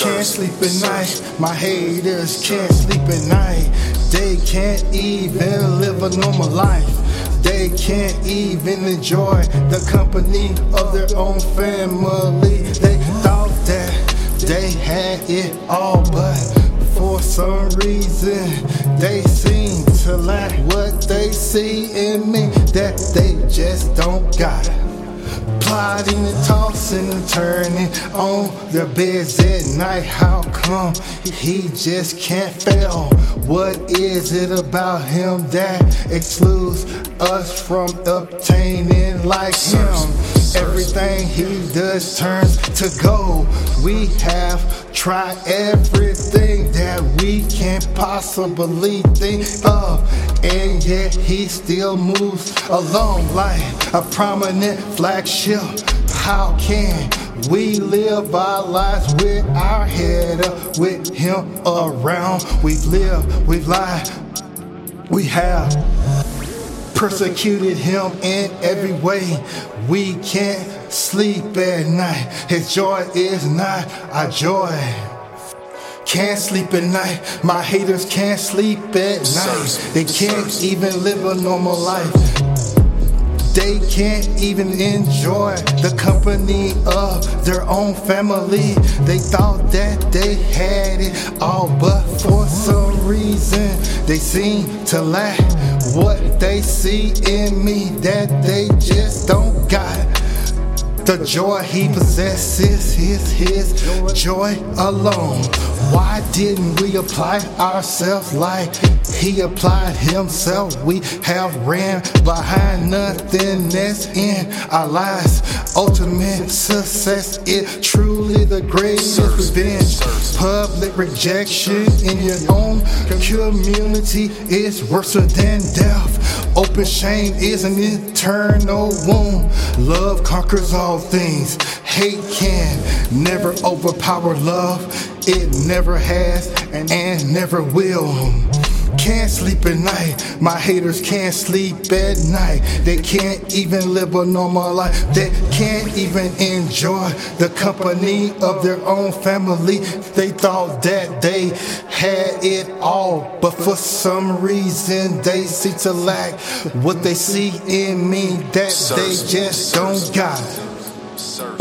Can't sleep at night, my haters can't sleep at night. They can't even live a normal life. They can't even enjoy the company of their own family. They thought that they had it all, but for some reason they seem to lack what they see in me that they just don't got. Plotting and tossing and turning on their beds at night. How come he just can't fail? What is it about him that excludes us from obtaining like him? Everything he does turns to gold. We have tried everything that we can possibly think of, and yet he still moves along like a prominent flagship. How can we live our lives with our head up, with him around? We've lived, we've lied, we have persecuted him in every way. We can't sleep at night. His joy is not our joy. Can't sleep at night. My haters can't sleep at night. They can't even live a normal life. They can't even enjoy the company of their own family. They thought that they had it all, but for some reason they seem to lack what they see in me that they just don't got. The joy he possesses is his joy alone. Why didn't we apply ourselves like he applied himself? We have ran behind nothingness in our lives. Ultimate success is truly the greatest revenge. Public rejection in your own community is worse than death. Open shame is an eternal wound. Love conquers all things. Hate can never overpower love. It never has and never will. Can't sleep at night. My haters can't sleep at night. They can't even live a normal life. They can't even enjoy the company of their own family. They thought that they had it all, but for some reason they seem to lack what they see in me that they just don't got.